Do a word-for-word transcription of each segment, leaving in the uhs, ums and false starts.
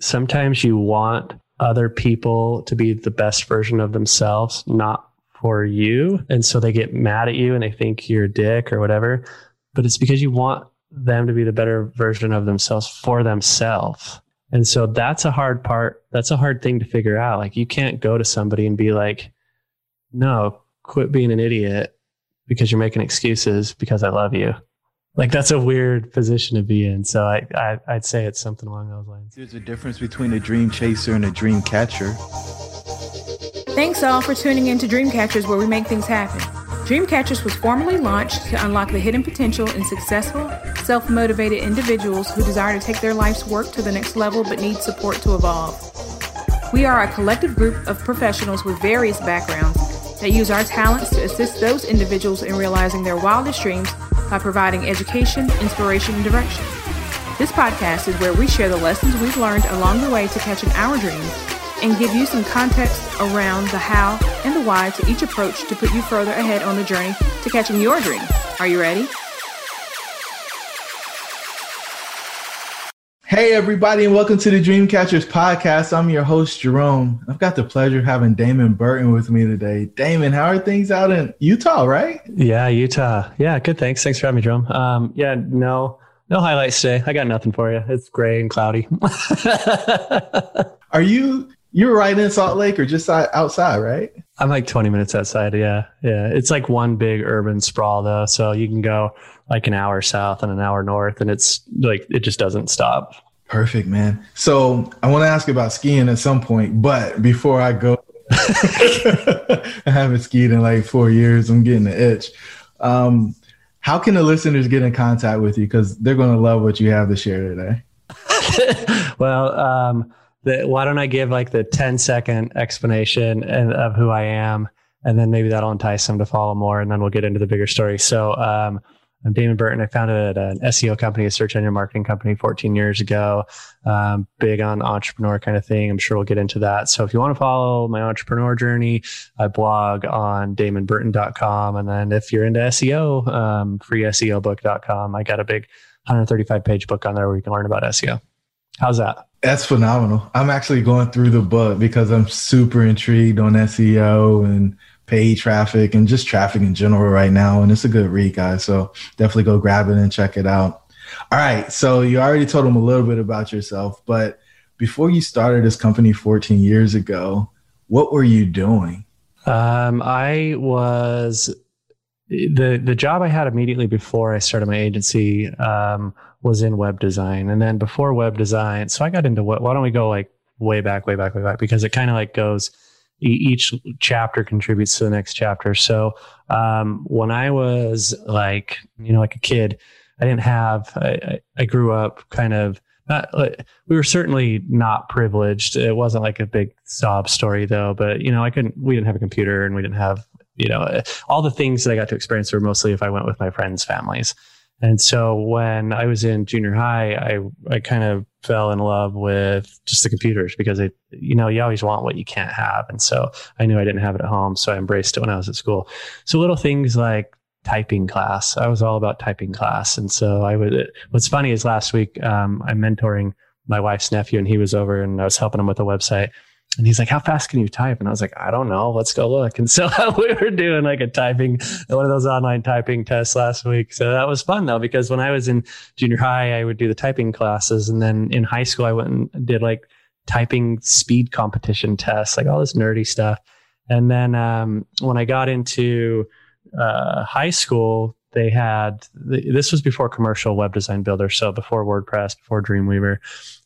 Sometimes you want other people to be the best version of themselves, not for you. And so they get mad at you and they think you're a dick or whatever, but it's because you want them to be the better version of themselves for themselves. And so that's a hard part. That's a hard thing to figure out. Like, you can't go to somebody and be like, no, quit being an idiot because you're making excuses because I love you. Like, that's a weird position to be in. So I, I, I'd say it's something along those lines. There's a difference between a dream chaser and a dream catcher. Thanks all for tuning in to Dreamcatchers, where we make things happen. Dreamcatchers was formally launched to unlock the hidden potential in successful, self-motivated individuals who desire to take their life's work to the next level but need support to evolve. We are a collective group of professionals with various backgrounds that use our talents to assist those individuals in realizing their wildest dreams by providing education, inspiration, and direction. This podcast is where we share the lessons we've learned along the way to catching our dreams and give you some context around the how and the why to each approach to put you further ahead on the journey to catching your dream. Are you ready? Hey, everybody, and welcome to the Dreamcatchers Podcast. I'm your host, Jerome. I've got the pleasure of having Damon Burton with me today. Damon, how are things out in Utah, right? Yeah, Utah. Yeah, good. Thanks. Thanks for having me, Jerome. Um, yeah, no, no highlights today. I got nothing for you. It's gray and cloudy. Are you, you're right in Salt Lake or just outside, right? I'm like twenty minutes outside. Yeah. Yeah. It's like one big urban sprawl, though. So you can go like an hour south and an hour north, and it's like, it just doesn't stop. Perfect, man. So I want to ask about skiing at some point, but before I go, I haven't skied in like four years. I'm getting the itch. Um, how can the listeners get in contact with you? Because they're going to love what you have to share today. Well, um, the, why don't I give like the ten second explanation and, of who I am, and then maybe that'll entice them to follow more, and then we'll get into the bigger story. So, um, I'm Damon Burton. I founded an S E O company, a search engine marketing company fourteen years ago, um, big on entrepreneur kind of thing. I'm sure we'll get into that. So if you want to follow my entrepreneur journey, I blog on Damon Burton dot com. And then if you're into S E O, um, Free S E O Book dot com. I got a big one hundred thirty-five page book on there where you can learn about S E O. How's that? That's phenomenal. I'm actually going through the book because I'm super intrigued on S E O and paid traffic and just traffic in general right now. And it's a good read, guys. So definitely go grab it and check it out. All right. So you already told them a little bit about yourself, but before you started this company fourteen years ago, what were you doing? Um, I was, the, the job I had immediately before I started my agency um, was in web design. And then before web design, so I got into what, why don't we go like way back, way back, way back, because it kind of like goes, each chapter contributes to the next chapter. So, um, when I was like, you know, like a kid, I didn't have, I, I grew up kind of, not, we were certainly not privileged. It wasn't like a big sob story though, but you know, I couldn't, we didn't have a computer and we didn't have, you know, all the things that I got to experience were mostly if I went with my friends' families. And so when I was in junior high, I, I kind of fell in love with just the computers because it, you know, you always want what you can't have. And so I knew I didn't have it at home. So I embraced it when I was at school. So little things like typing class, I was all about typing class. And so I would, what's funny is last week, um, I'm mentoring my wife's nephew and he was over and I was helping him with a website. And he's like, how fast can you type? And I was like, I don't know. Let's go look. And so we were doing like a typing, one of those online typing tests last week. So that was fun though, because when I was in junior high, I would do the typing classes. And then in high school, I went and did like typing speed competition tests, like all this nerdy stuff. And then um, when I got into uh, high school, they had, the, this was before Commercial Web Design Builder. So before WordPress, before Dreamweaver.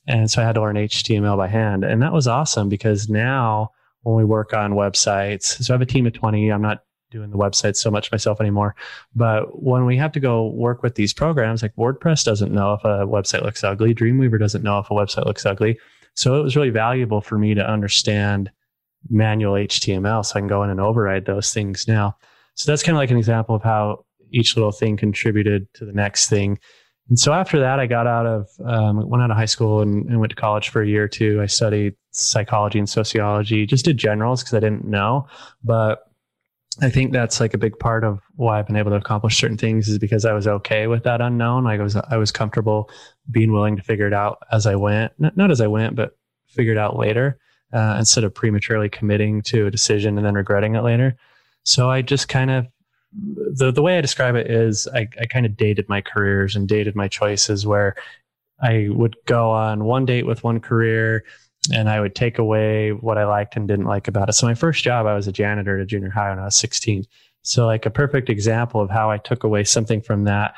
And so I had to learn H T M L by hand. And that was awesome because now when we work on websites, so I have a team of twenty, I'm not doing the website so much myself anymore. But when we have to go work with these programs, like WordPress doesn't know if a website looks ugly. Dreamweaver doesn't know if a website looks ugly. So it was really valuable for me to understand manual H T M L so I can go in and override those things now. So that's kind of like an example of how each little thing contributed to the next thing. And so after that, I got out of, um, went out of high school and, and went to college for a year or two. I studied psychology and sociology, just did generals because I didn't know. But I think that's like a big part of why I've been able to accomplish certain things is because I was okay with that unknown. Like I was, I was comfortable being willing to figure it out as I went, not, not as I went, but figure it out later uh, instead of prematurely committing to a decision and then regretting it later. So I just kind of, The the way I describe it is I, I kind of dated my careers and dated my choices where I would go on one date with one career and I would take away what I liked and didn't like about it. So my first job, I was a janitor at a junior high when I was sixteen. So like a perfect example of how I took away something from that,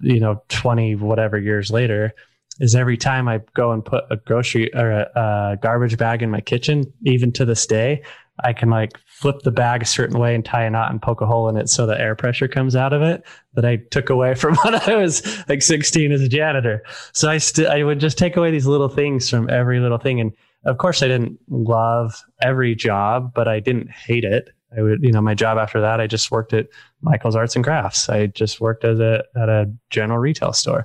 you know, twenty whatever years later is every time I go and put a grocery or a, a garbage bag in my kitchen, even to this day, I can like flip the bag a certain way and tie a knot and poke a hole in it so the air pressure comes out of it that I took away from when I was like sixteen as a janitor. So I st- I would just take away these little things from every little thing. And of course I didn't love every job, but I didn't hate it. I would, you know, my job after that, I just worked at Michael's Arts and Crafts. I just worked as a, at a general retail store,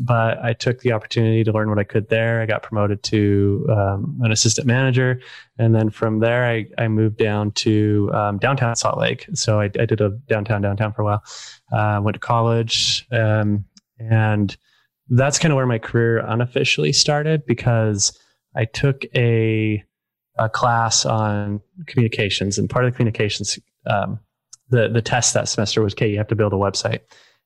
but I took the opportunity to learn what I could there. I got promoted to um, an assistant manager. And then from there, I, I moved down to um, downtown Salt Lake. So I, I did a downtown, downtown for a while. Uh, went to college. Um, and that's kind of where my career unofficially started because I took a, a class on communications. And part of the communications, um, the, the test that semester was, okay, you have to build a website.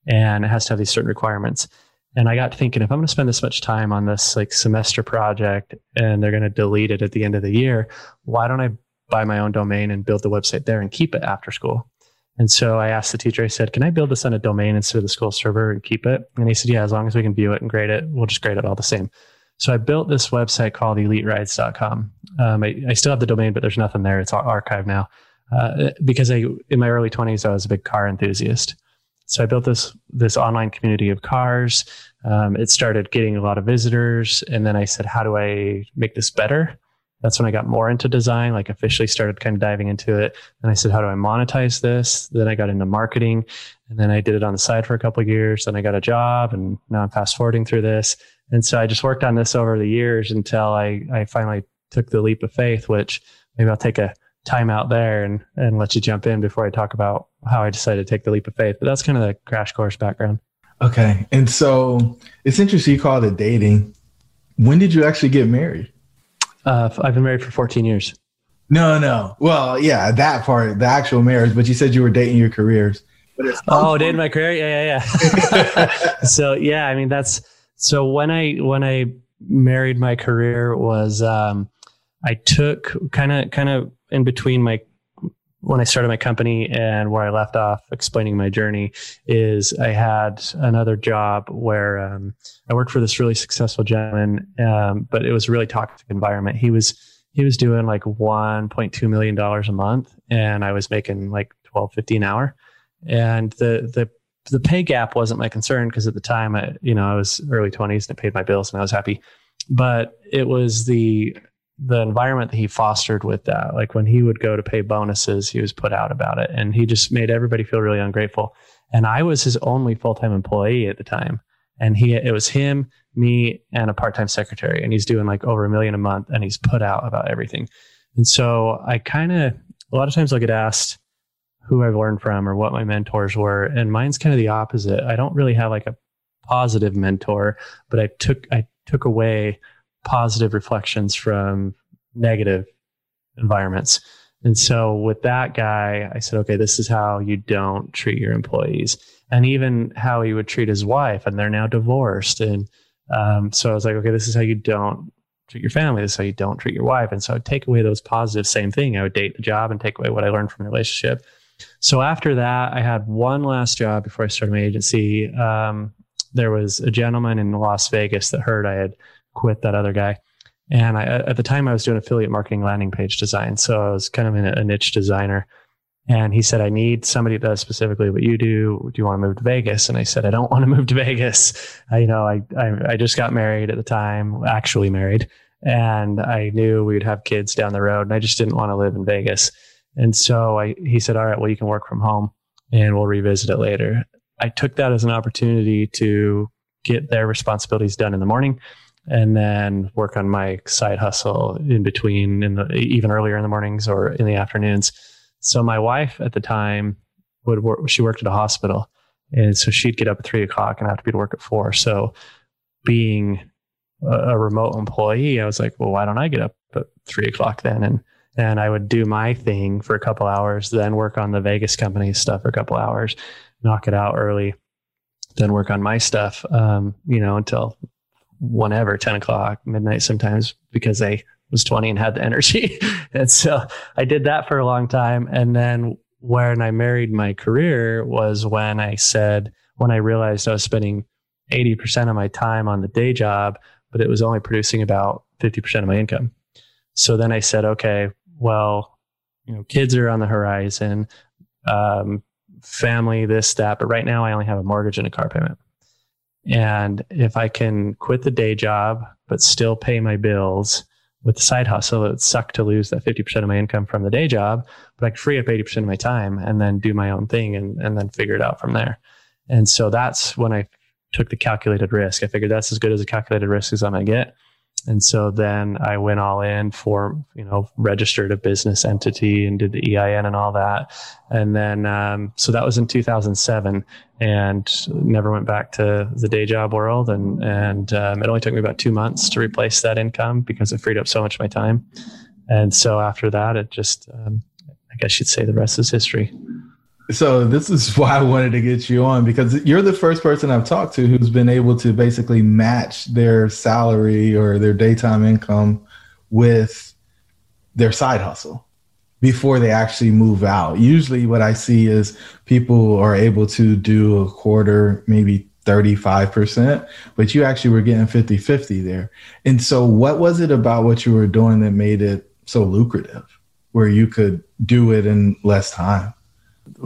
And it has to have these certain requirements. And I got thinking, if I'm going to spend this much time on this like semester project and they're going to delete it at the end of the year, why don't I buy my own domain and build the website there and keep it after school? And so I asked the teacher, I said, can I build this on a domain instead of the school server and keep it? And he said, yeah, as long as we can view it and grade it, we'll just grade it all the same. So I built this website called Elite Rides dot com. Um, I, I still have the domain, but there's nothing there. It's archived now uh, because I, in my early twenties, I was a big car enthusiast. So I built this this online community of cars. Um, it started getting a lot of visitors. And then I said, how do I make this better? That's when I got more into design, like officially started kind of diving into it. And I said, how do I monetize this? Then I got into marketing. And then I did it on the side for a couple of years. Then I got a job. And now I'm fast forwarding through this. And so I just worked on this over the years until I, I finally took the leap of faith, which maybe I'll take a time out there and, and let you jump in before I talk about how I decided to take the leap of faith. But that's kind of the crash course background. Okay. And so it's interesting you call it dating. When did you actually get married? Uh, I've been married for fourteen years. No, no. Well, yeah, that part, the actual marriage, but you said you were dating your careers. But it's oh, dating my career? Yeah, yeah, yeah. So yeah, I mean, that's, so when I, when I married my career was, um, I took kind of, kind of in between my, when I started my company and where I left off explaining my journey is I had another job where um, I worked for this really successful gentleman, um, but it was a really toxic environment. He was, he was doing like one point two million dollars a month and I was making like twelve fifty an hour. And the, the, the pay gap wasn't my concern because at the time I, you know, I was early twenties and it paid my bills and I was happy, but it was the, the environment that he fostered with that, like when he would go to pay bonuses, he was put out about it and he just made everybody feel really ungrateful. And I was his only full-time employee at the time. And he, it was him, me, and a part-time secretary. And he's doing like over a million a month and he's put out about everything. And so I kind of, a lot of times I'll get asked who I've learned from or what my mentors were. And mine's kind of the opposite. I don't really have like a positive mentor, but I took, I took away positive reflections from negative environments. And so with that guy, I said, okay, this is how you don't treat your employees, and even how he would treat his wife, and they're now divorced. And um, so I was like, okay, this is how you don't treat your family. This is how you don't treat your wife. And so I would take away those positives. Same thing. I would date the job and take away what I learned from the relationship. So after that, I had one last job before I started my agency. Um, there was a gentleman in Las Vegas that heard I had quit that other guy. And I, at the time I was doing affiliate marketing landing page design. So I was kind of a, a niche designer. And he said, I need somebody that does specifically what you do. Do you want to move to Vegas? And I said, I don't want to move to Vegas. I, you know, I, I I just got married at the time, actually married. And I knew we'd have kids down the road. And I just didn't want to live in Vegas. And so I, he said, all right, well, you can work from home and we'll revisit it later. I took that as an opportunity to get their responsibilities done in the morning and then work on my side hustle in between, in the, even earlier in the mornings or in the afternoons. So my wife at the time would work, she worked at a hospital. And so she'd get up at three o'clock and have to be to work at four. So being a, a remote employee, I was like, well, why don't I get up at three o'clock then? And and I would do my thing for a couple hours, then work on the Vegas company stuff for a couple hours, knock it out early, then work on my stuff, um, you know, until whenever, ten o'clock, midnight sometimes, because I was twenty and had the energy. And so I did that for a long time. And then when I married my career was when I said, when I realized I was spending eighty percent of my time on the day job, but it was only producing about fifty percent of my income. So then I said, okay, well, you know, kids are on the horizon, um, family, this, that, but right now I only have a mortgage and a car payment. And if I can quit the day job, but still pay my bills with the side hustle, it would suck to lose that fifty percent of my income from the day job, but I could free up eighty percent of my time and then do my own thing and, and then figure it out from there. And so that's when I took the calculated risk. I figured that's as good as a calculated risk as I'm going to get. And so then I went all in for, you know, registered a business entity and did the E I N and all that. And then, um, so that was in two thousand seven and never went back to the day job world. And, and, um, it only took me about two months to replace that income because it freed up so much of my time. And so after that, it just, um, I guess you'd say the rest is history. So this is why I wanted to get you on, because you're the first person I've talked to who's been able to basically match their salary or their daytime income with their side hustle before they actually move out. Usually what I see is people are able to do a quarter, maybe thirty-five percent, but you actually were getting fifty-fifty there. And so what was it about what you were doing that made it so lucrative where you could do it in less time?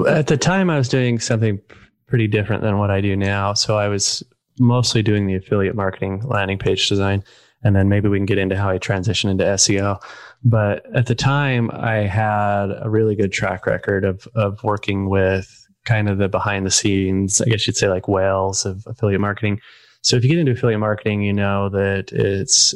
At the time, I was doing something pretty different than what I do now. So I was mostly doing the affiliate marketing landing page design. And then maybe we can get into how I transitioned into S E O. But at the time, I had a really good track record of of working with kind of the behind the scenes, I guess you'd say like whales of affiliate marketing. So if you get into affiliate marketing, you know that it's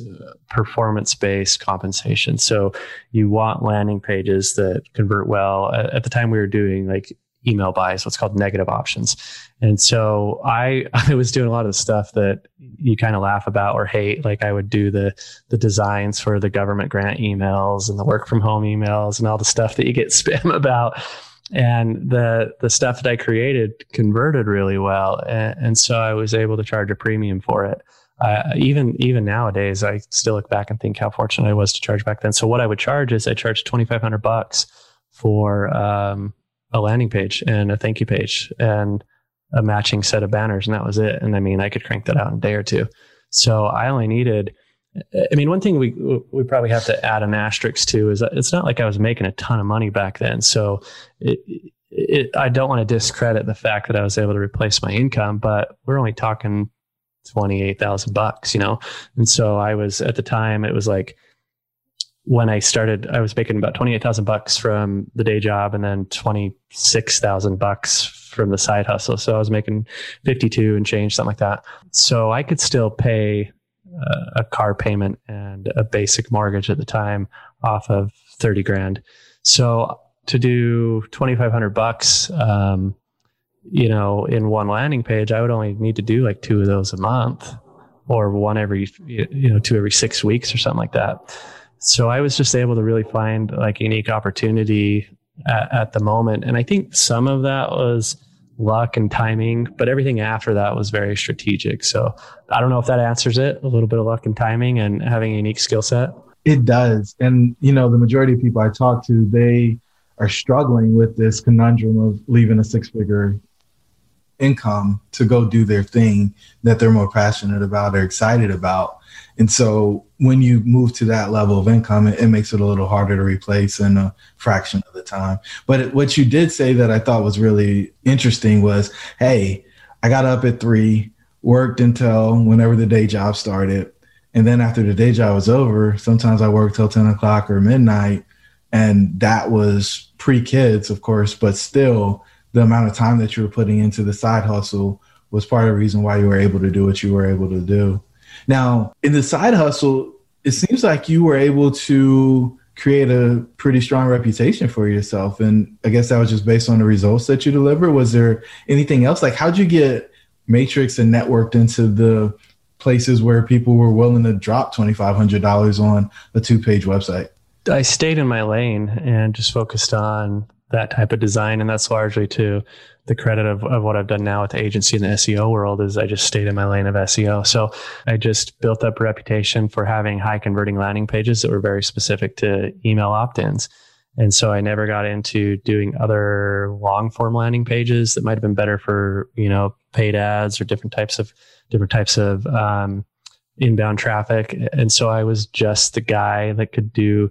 performance-based compensation. So you want landing pages that convert well. At the time we were doing like email buys, what's called negative options. And so I, I was doing a lot of the stuff that you kind of laugh about or hate. Like I would do the, the designs for the government grant emails and the work from home emails and all the stuff that you get spam about. And the the stuff that I created converted really well. And, and so I was able to charge a premium for it. Uh, even even nowadays, I still look back and think how fortunate I was to charge back then. So what I would charge is I charged twenty-five hundred bucks for um, a landing page and a thank you page and a matching set of banners. And that was it. And I mean, I could crank that out in a day or two. So I only needed... I mean, one thing we we probably have to add an asterisk to is that it's not like I was making a ton of money back then. So it, it, I don't want to discredit the fact that I was able to replace my income, but we're only talking twenty-eight thousand bucks, you know? And so I was, at the time, it was like when I started, I was making about twenty-eight thousand bucks from the day job and then twenty-six thousand bucks from the side hustle. So I was making fifty-two and change, something like that. So I could still pay a car payment and a basic mortgage at the time off of thirty grand. So to do twenty-five hundred bucks, um, you know, in one landing page, I would only need to do like two of those a month or one every, you know, two every six weeks or something like that. So I was just able to really find like unique opportunity at, at the moment. And I think some of that was luck and timing, but everything after that was very strategic. So I don't know if that answers it, a little bit of luck and timing and having a unique skill set. It does. And, you know, the majority of people I talk to, they are struggling with this conundrum of leaving a six-figure income to go do their thing that they're more passionate about or excited about. And so when you move to that level of income, it, it makes it a little harder to replace in a fraction of the time. But it, what you did say that I thought was really interesting was, hey, I got up at three, worked until whenever the day job started. And then after the day job was over, sometimes I worked till ten o'clock or midnight. And that was pre-kids, of course, but still the amount of time that you were putting into the side hustle was part of the reason why you were able to do what you were able to do. Now, in the side hustle, it seems like you were able to create a pretty strong reputation for yourself. And I guess that was just based on the results that you delivered. Was there anything else? Like, how'd you get matrixed and networked into the places where people were willing to drop twenty-five hundred dollars on a two-page website? I stayed in my lane and just focused on that type of design. And that's largely to the credit of, of what I've done now at the agency in the S E O world, is I just stayed in my lane of S E O. So I just built up a reputation for having high converting landing pages that were very specific to email opt-ins. And so I never got into doing other long form landing pages that might've been better for, you know, paid ads or different types of different types of, um, inbound traffic. And so I was just the guy that could do,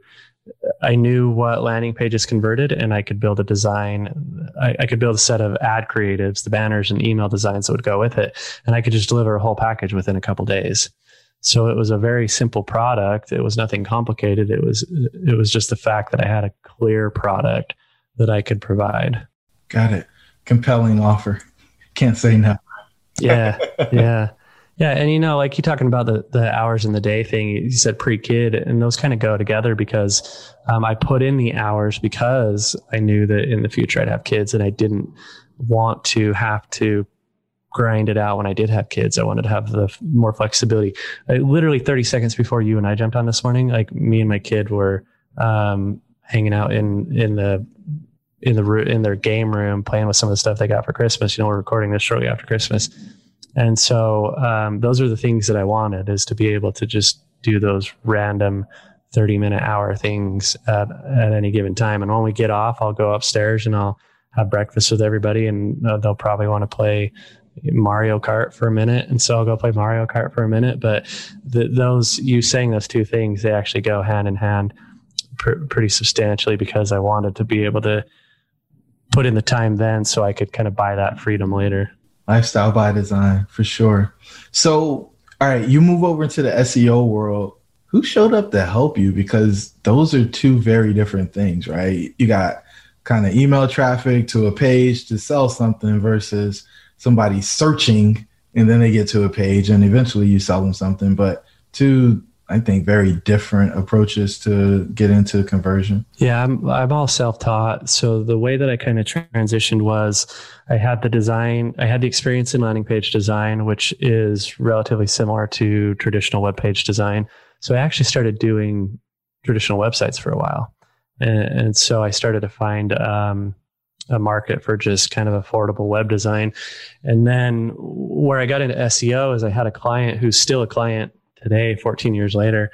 I knew what landing pages converted, and I could build a design. I, I could build a set of ad creatives, the banners and email designs that would go with it. And I could just deliver a whole package within a couple of days. So it was a very simple product. It was nothing complicated. It was, it was just the fact that I had a clear product that I could provide. Got it. Compelling offer. Can't say no. Yeah. Yeah. Yeah. And, you know, like you're talking about the, the hours in the day thing, you said pre-kid, and those kind of go together because um, I put in the hours because I knew that in the future I'd have kids, and I didn't want to have to grind it out when I did have kids. I wanted to have the f- more flexibility. I, literally thirty seconds before you and I jumped on this morning, like me and my kid were um, hanging out in, in the in the in their game room, playing with some of the stuff they got for Christmas. You know, we're recording this shortly after Christmas. And so um, those are the things that I wanted, is to be able to just do those random thirty minute hour things at, at any given time. And when we get off, I'll go upstairs and I'll have breakfast with everybody, and uh, they'll probably want to play Mario Kart for a minute. And so I'll go play Mario Kart for a minute. But the, those, you saying those two things, they actually go hand in hand pr- pretty substantially, because I wanted to be able to put in the time then so I could kind of buy that freedom later. Lifestyle by design, for sure. So, all right, you move over into the S E O world. Who showed up to help you? Because those are two very different things, right? You got kind of email traffic to a page to sell something versus somebody searching and then they get to a page and eventually you sell them something. But two, I think, very different approaches to get into conversion. Yeah, I'm I'm all self-taught. So the way that I kind of transitioned was I had the design, I had the experience in landing page design, which is relatively similar to traditional web page design. So I actually started doing traditional websites for a while. And, and so I started to find um, a market for just kind of affordable web design. And then where I got into S E O is I had a client who's still a client today, fourteen years later,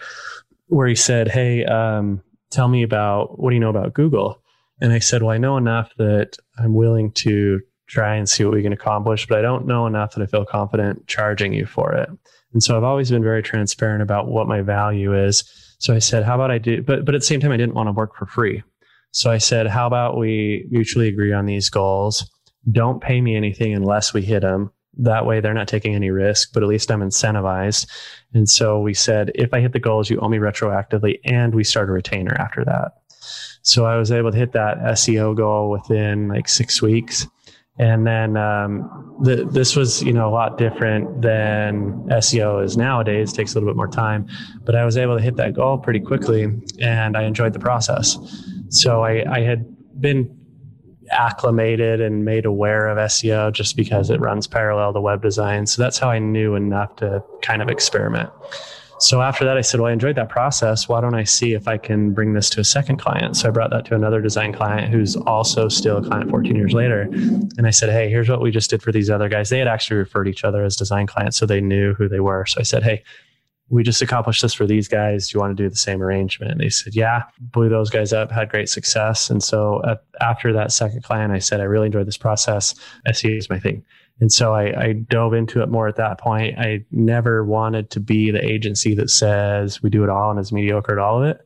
where he said, hey, um, tell me about, what do you know about Google? And I said, well, I know enough that I'm willing to try and see what we can accomplish, but I don't know enough that I feel confident charging you for it. And so I've always been very transparent about what my value is. So I said, how about I do, but, but at the same time, I didn't want to work for free. So I said, how about we mutually agree on these goals? Don't pay me anything unless we hit them. That way they're not taking any risk, but at least I'm incentivized. And so we said, if I hit the goals, you owe me retroactively, and we start a retainer after that. So I was able to hit that S E O goal within like six weeks. And then um, the, this was, you know, a lot different than S E O is nowadays. It takes a little bit more time, but I was able to hit that goal pretty quickly, and I enjoyed the process. So I, I had been acclimated and made aware of S E O just because it runs parallel to web design. So that's how I knew enough to kind of experiment. So after that, I said, well, I enjoyed that process. Why don't I see if I can bring this to a second client? So I brought that to another design client who's also still a client fourteen years later. And I said, hey, here's what we just did for these other guys. They had actually referred each other as design clients, so they knew who they were. So I said, hey, we just accomplished this for these guys. Do you want to do the same arrangement? And they said, yeah, blew those guys up, had great success. And so uh, after that second client, I said, I really enjoyed this process. S E O is my thing. And so I, I dove into it more at that point. I never wanted to be the agency that says we do it all and is mediocre at all of it.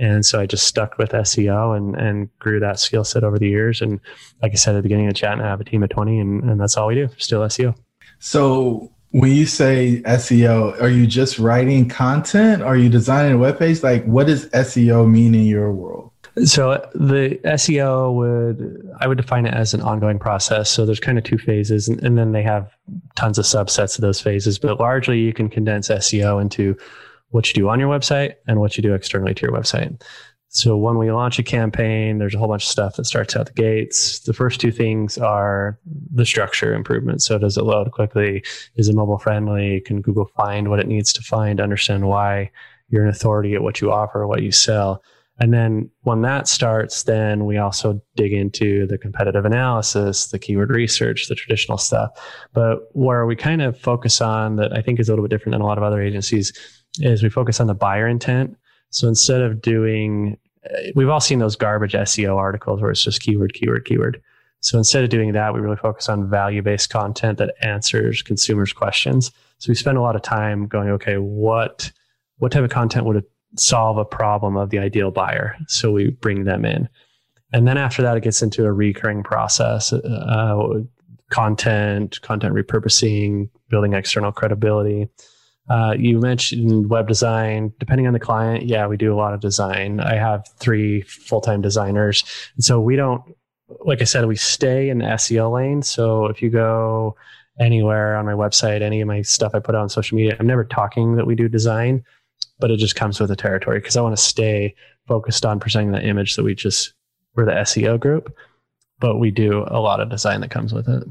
And so I just stuck with S E O and, and grew that skill set over the years. And like I said at the beginning of the chat, I have a team of twenty and, and that's all we do, still S E O. So when you say S E O, are you just writing content? Are you designing a web page? Like, what does S E O mean in your world? So the S E O would, I would define it as an ongoing process. So there's kind of two phases, and, and then they have tons of subsets of those phases, but largely you can condense S E O into what you do on your website and what you do externally to your website. So when we launch a campaign, there's a whole bunch of stuff that starts out the gates. The first two things are the structure improvements. So does it load quickly? Is it mobile friendly? Can Google find what it needs to find, understand why you're an authority at what you offer, what you sell? And then when that starts, then we also dig into the competitive analysis, the keyword research, the traditional stuff. But where we kind of focus on that, I think is a little bit different than a lot of other agencies, is we focus on the buyer intent. So instead of doing, we've all seen those garbage S E O articles where it's just keyword, keyword, keyword. So instead of doing that, we really focus on value-based content that answers consumers' questions. So we spend a lot of time going, okay, what, what type of content would it solve a problem of the ideal buyer? So we bring them in. And then after that, it gets into a recurring process, uh, content, content repurposing, building external credibility. Uh, you mentioned web design. Depending on the client, yeah, we do a lot of design. I have three full-time designers. And so we don't, like I said, we stay in the S E O lane. So if you go anywhere on my website, any of my stuff I put out on social media, I'm never talking that we do design, but it just comes with the territory because I want to stay focused on presenting the image that we just, we're the S E O group, but we do a lot of design that comes with it.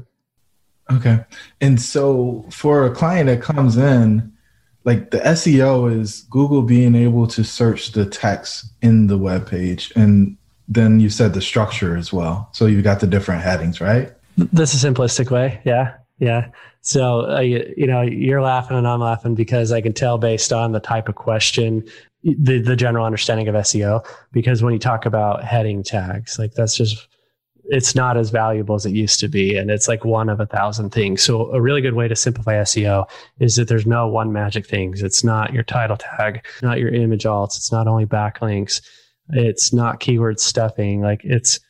Okay. And so for a client that comes in, like the S E O is Google being able to search the text in the web page. And then you said the structure as well. So you've got the different headings, right? That's a simplistic way. Yeah. Yeah. So, uh, you, you know, you're laughing and I'm laughing because I can tell based on the type of question, the, the general understanding of S E O, because when you talk about heading tags, like that's just, it's not as valuable as it used to be. And it's like one of a thousand things. So a really good way to simplify S E O is that there's no one magic things. It's not your title tag, not your image alts. It's not only backlinks. It's not keyword stuffing. Like it's,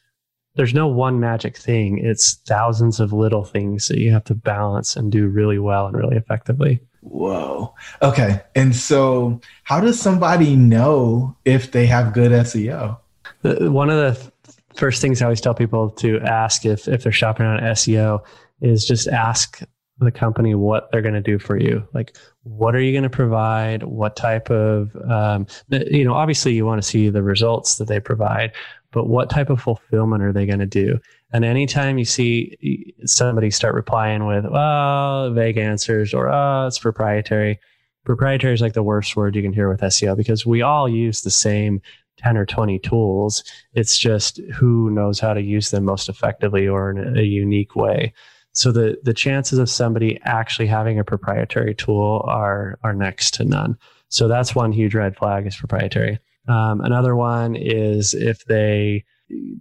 there's no one magic thing. It's thousands of little things that you have to balance and do really well and really effectively. Whoa. Okay. And so how does somebody know if they have good S E O? One of the first things I always tell people to ask if, if they're shopping on S E O is just ask the company what they're going to do for you. Like, what are you going to provide? What type of, um, you know, obviously you want to see the results that they provide, but what type of fulfillment are they going to do? And anytime you see somebody start replying with, well, vague answers or, oh, it's proprietary. Proprietary is like the worst word you can hear with S E O because we all use the same ten or twenty tools. It's just who knows how to use them most effectively or in a unique way. So the, the chances of somebody actually having a proprietary tool are, are next to none. So that's one huge red flag is proprietary. Um, another one is if they,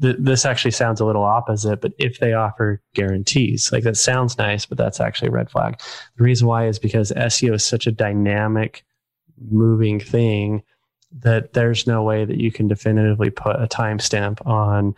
th- this actually sounds a little opposite, but if they offer guarantees, like that sounds nice, but that's actually a red flag. The reason why is because S E O is such a dynamic, moving thing that there's no way that you can definitively put a timestamp on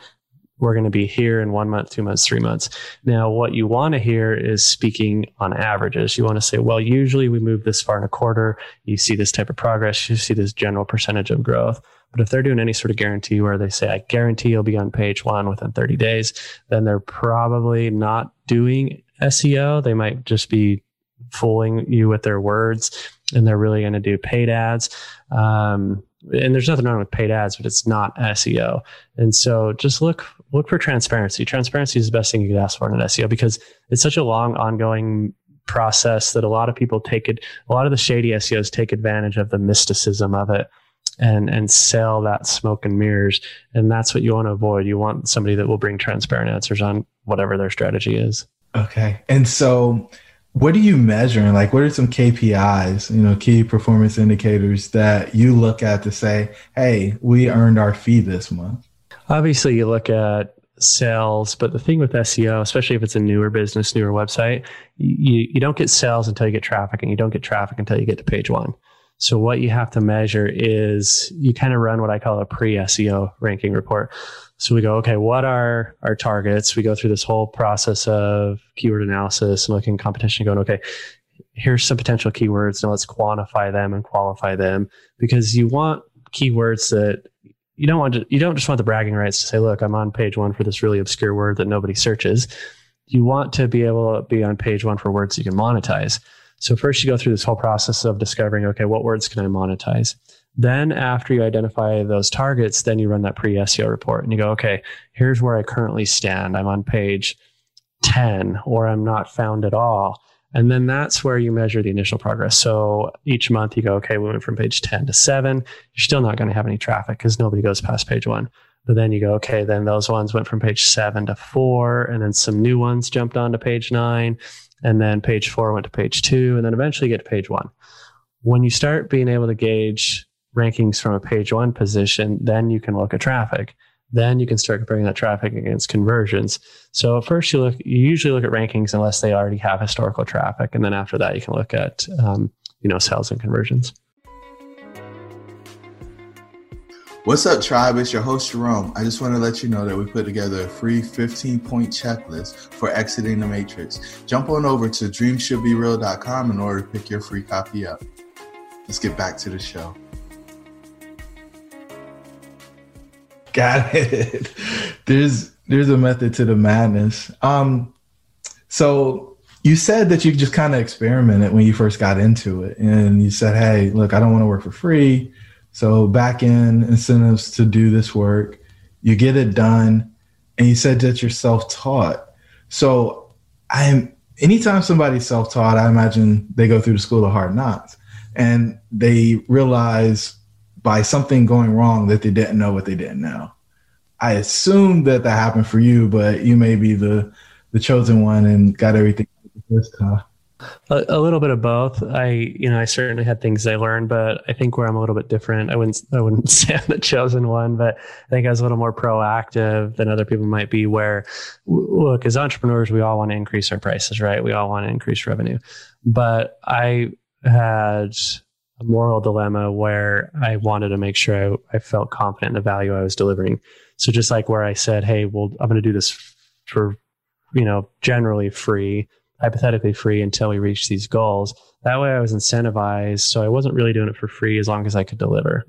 we're going to be here in one month, two months, three months. Now, what you want to hear is speaking on averages. You want to say, well, usually we move this far in a quarter. You see this type of progress. You see this general percentage of growth. But if they're doing any sort of guarantee where they say, I guarantee you'll be on page one within thirty days, then they're probably not doing S E O. They might just be fooling you with their words. And they're really going to do paid ads. Um, and there's nothing wrong with paid ads, but it's not S E O. And so just look look for transparency. Transparency is the best thing you could ask for in an S E O because it's such a long, ongoing process that a lot of people take it, a lot of the shady S E Os take advantage of the mysticism of it and, and sell that smoke and mirrors. And that's what you want to avoid. You want somebody that will bring transparent answers on whatever their strategy is. Okay. And so what are you measuring? Like, what are some K P Is, you know, key performance indicators that you look at to say, hey, we earned our fee this month? Obviously you look at sales, but the thing with S E O, especially if it's a newer business, newer website, you, you don't get sales until you get traffic, and you don't get traffic until you get to page one. So what you have to measure is you kind of run what I call a pre-S E O ranking report. So we go, okay, what are our targets? We go through this whole process of keyword analysis and looking at competition, going, okay, here's some potential keywords. Now let's quantify them and qualify them, because you want keywords that you don't want to, you don't just want the bragging rights to say, look, I'm on page one for this really obscure word that nobody searches. You want to be able to be on page one for words you can monetize. So first you go through this whole process of discovering, okay, what words can I monetize? Then after you identify those targets, then you run that pre-S E O report and you go, okay, here's where I currently stand. I'm on page ten, or I'm not found at all. And then that's where you measure the initial progress. So each month you go, okay, we went from page ten to seven. You're still not going to have any traffic because nobody goes past page one. But then you go, okay, then those ones went from page seven to four, and then some new ones jumped onto page nine, and then page four went to page two, and then eventually you get to page one. When you start being able to gauge rankings from a page one position, then you can look at traffic. Then you can start comparing that traffic against conversions. So at first you look, you usually look at rankings unless they already have historical traffic. And then after that, you can look at, um, you know, sales and conversions. What's up, tribe? It's your host, Jerome. I just want to let you know that we put together a free fifteen point checklist for exiting the matrix. Jump on over to dream should be real dot com in order to pick your free copy up. Let's get back to the show. Got it. There's there's a method to the madness. Um, so you said that you just kind of experimented when you first got into it, and you said, "Hey, look, I don't want to work for free, so back in incentives to do this work." You get it done, and you said that you're self-taught. So I'm anytime somebody's self-taught, I imagine they go through the school of hard knocks, and they realize by something going wrong that they didn't know what they didn't know. I assume that that happened for you, but you may be the, the chosen one and got everything first time. A, a little bit of both. I, you know, I certainly had things I learned, but I think where I'm a little bit different, I wouldn't, I wouldn't say I'm the chosen one, but I think I was a little more proactive than other people might be. Where, look, as entrepreneurs, we all want to increase our prices, right? We all want to increase revenue, but I had a moral dilemma where I wanted to make sure I, I felt confident in the value I was delivering. So just like where I said, hey, well, I'm going to do this for, you know, generally free, hypothetically free until we reach these goals. That way I was incentivized. So I wasn't really doing it for free as long as I could deliver.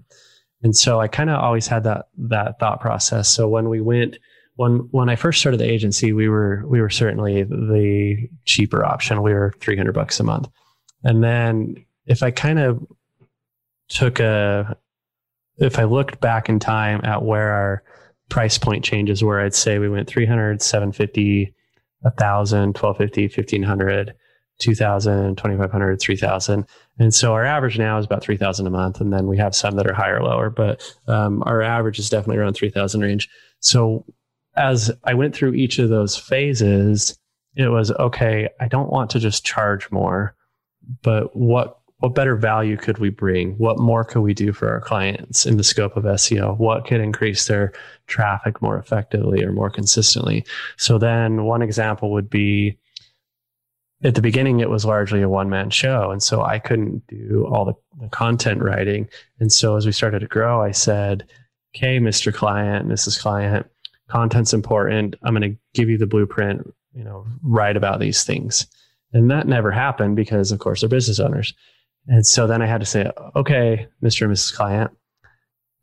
And so I kind of always had that, that thought process. So when we went, when, when I first started the agency, we were, we were certainly the cheaper option. We were three hundred bucks a month. And then if I kind of took a, if I looked back in time at where our price point changes were, I'd say we went three hundred, seven fifty, one thousand, twelve fifty, fifteen hundred, two thousand, twenty-five hundred, three thousand. And so our average now is about three thousand a month. And then we have some that are higher or lower, but um, our average is definitely around three thousand range. So as I went through each of those phases, it was, okay, I don't want to just charge more, but what, What better value could we bring? What more could we do for our clients in the scope of S E O? What could increase their traffic more effectively or more consistently? So then one example would be, at the beginning, it was largely a one-man show. And so I couldn't do all the, the content writing. And so as we started to grow, I said, okay, Mister Client, Missus Client, content's important. I'm going to give you the blueprint, you know, write about these things. And that never happened because, of course, they're business owners. And so then I had to say, okay, Mister and Missus Client,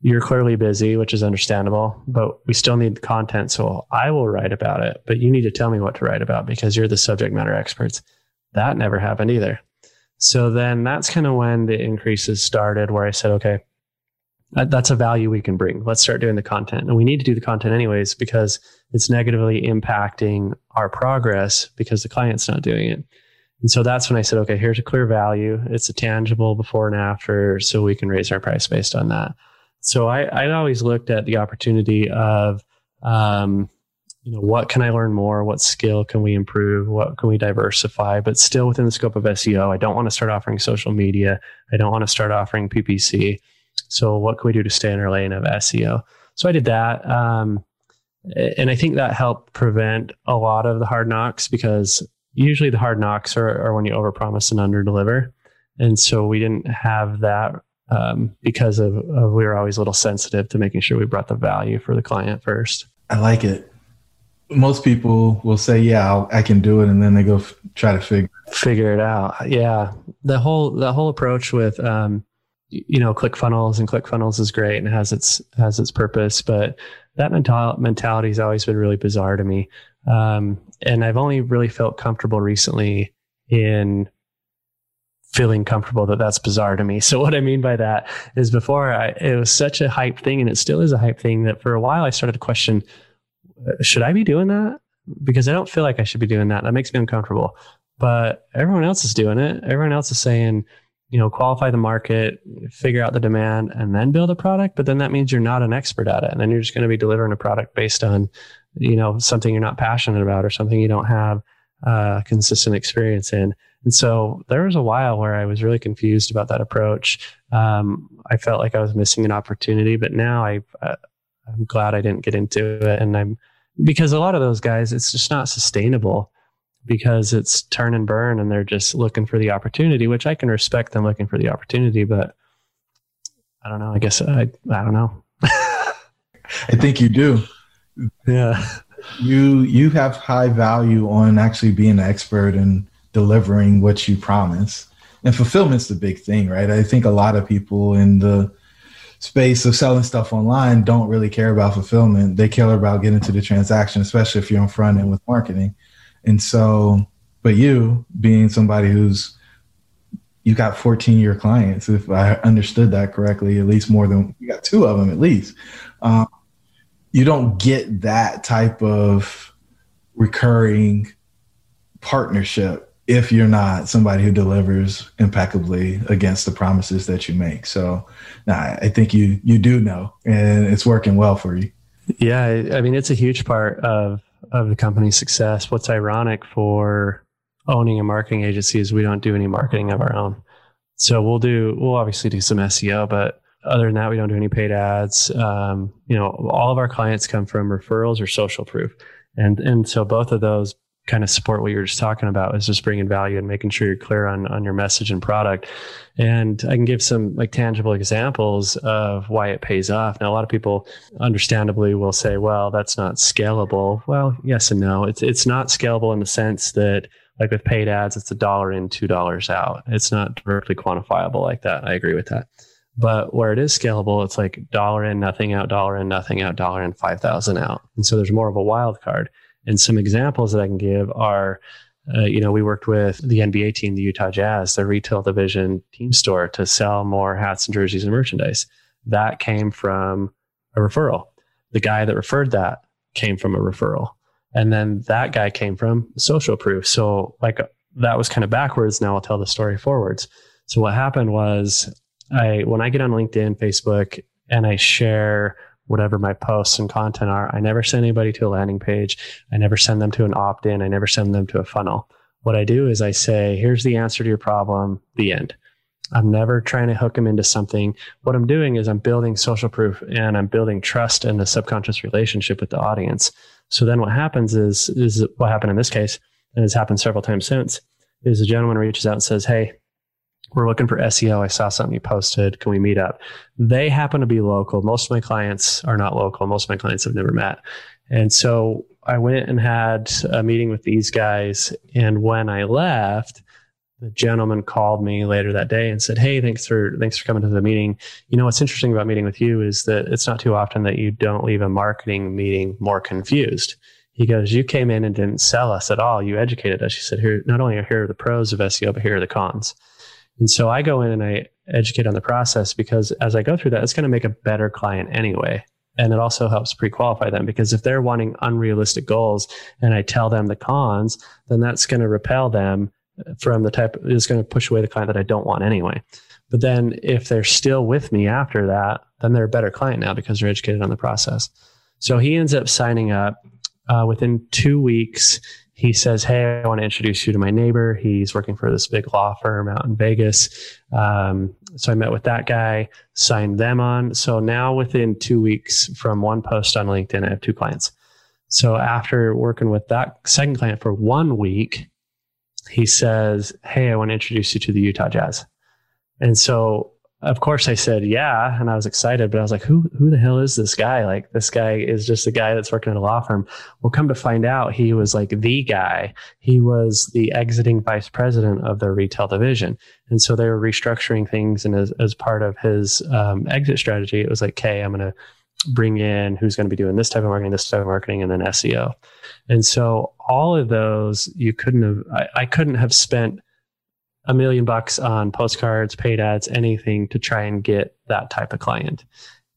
you're clearly busy, which is understandable, but we still need content. So I will write about it, but you need to tell me what to write about because you're the subject matter experts. That never happened either. So then that's kind of when the increases started where I said, okay, that's a value we can bring. Let's start doing the content. And we need to do the content anyways, because it's negatively impacting our progress because the client's not doing it. And so that's when I said, okay, here's a clear value. It's a tangible before and after, so we can raise our price based on that. So I, I always looked at the opportunity of, um, you know, what can I learn more? What skill can we improve? What can we diversify? But still within the scope of S E O, I don't want to start offering social media. I don't want to start offering P P C. So what can we do to stay in our lane of S E O? So I did that. Um, and I think that helped prevent a lot of the hard knocks, because usually the hard knocks are, are when you overpromise and underdeliver. And so we didn't have that um, because of, of we were always a little sensitive to making sure we brought the value for the client first. I like it. Most people will say, yeah, I'll, I can do it. And then they go f- try to figure figure it out. Yeah. The whole, the whole approach with, um, you know, ClickFunnels, and ClickFunnels is great and has its, has its purpose, but that mental mentality has always been really bizarre to me. Um, and I've only really felt comfortable recently in feeling comfortable that that's bizarre to me. So what I mean by that is before I, it was such a hype thing, and it still is a hype thing, that for a while I started to question, should I be doing that? Because I don't feel like I should be doing that. That makes me uncomfortable. But everyone else is doing it. Everyone else is saying, you know, qualify the market, figure out the demand, and then build a product. But then that means you're not an expert at it. And then you're just going to be delivering a product based on, you know, something you're not passionate about, or something you don't have uh, consistent experience in. And so there was a while where I was really confused about that approach. Um, I felt like I was missing an opportunity, but now I, uh, I'm glad I didn't get into it. And I'm, because a lot of those guys, it's just not sustainable, because it's turn and burn, and they're just looking for the opportunity, which I can respect them looking for the opportunity, but I don't know. I guess I, I don't know. I think you do. Yeah. You, you have high value on actually being an expert and delivering what you promise, and fulfillment's the big thing, right? I think a lot of people in the space of selling stuff online don't really care about fulfillment. They care about getting to the transaction, especially if you're on front end with marketing. And so, but you being somebody who's, you got fourteen year clients, if I understood that correctly, at least more than, you got two of them at least. Um, you don't get that type of recurring partnership if you're not somebody who delivers impeccably against the promises that you make. So nah, I think you, you do know, and it's working well for you. Yeah. I mean, it's a huge part of, of the company's success. What's ironic for owning a marketing agency is we don't do any marketing of our own. So we'll do, we'll obviously do some S E O, but other than that, we don't do any paid ads. Um, you know, all of our clients come from referrals or social proof. And, and so both of those kind of support what you're just talking about, is just bringing value and making sure you're clear on, on your message and product. And I can give some like tangible examples of why it pays off. Now, a lot of people understandably will say, well, that's not scalable. Well, yes and no. It's, it's not scalable in the sense that, like with paid ads, it's a dollar in, two dollars out. It's not directly quantifiable like that. I agree with that. But where it is scalable, it's like dollar in, nothing out, dollar in, nothing out, dollar in, five thousand out. And so there's more of a wild card. And some examples that I can give are, uh, you know, we worked with the N B A team, the Utah Jazz, their retail division team store, to sell more hats and jerseys and merchandise. That came from a referral. The guy that referred that came from a referral. And then that guy came from social proof. So like that was kind of backwards. Now I'll tell the story forwards. So what happened was I, when I get on LinkedIn, Facebook, and I share whatever my posts and content are, I never send anybody to a landing page. I never send them to an opt-in. I never send them to a funnel. What I do is I say, here's the answer to your problem, the end. I'm never trying to hook them into something. What I'm doing is I'm building social proof, and I'm building trust and a subconscious relationship with the audience. So then what happens is, is what happened in this case, and it's happened several times since, is a gentleman reaches out and says, hey, we're looking for S E O. I saw something you posted. Can we meet up? They happen to be local. Most of my clients are not local. Most of my clients have never met. And so I went and had a meeting with these guys. And when I left, the gentleman called me later that day and said, hey, thanks for, thanks for coming to the meeting. You know, what's interesting about meeting with you is that it's not too often that you don't leave a marketing meeting more confused. He goes, you came in and didn't sell us at all. You educated us. He said, here, not only are here the pros of S E O, but here are the cons. And so I go in and I educate on the process, because as I go through that, it's going to make a better client anyway. And it also helps pre-qualify them, because if they're wanting unrealistic goals and I tell them the cons, then that's going to repel them from the type is going to push away the client that I don't want anyway. But then if they're still with me after that, then they're a better client now because they're educated on the process. So he ends up signing up. Uh, within two weeks, he says, hey, I want to introduce you to my neighbor. He's working for this big law firm out in Vegas. Um, so I met with that guy, signed them on. So now within two weeks from one post on LinkedIn, I have two clients. So after working with that second client for one week, he says, hey, I want to introduce you to the Utah Jazz. And so, of course, I said, yeah, and I was excited, but I was like, who who the hell is this guy? Like, this guy is just a guy that's working at a law firm. Well, come to find out, he was like the guy. He was the exiting vice president of their retail division. And so they were restructuring things. And as, as part of his um, exit strategy, it was like, okay, I'm going to bring in who's going to be doing this type of marketing, this type of marketing, and then S E O. And so all of those, you couldn't have, I, I couldn't have spent a million bucks on postcards, paid ads, anything to try and get that type of client.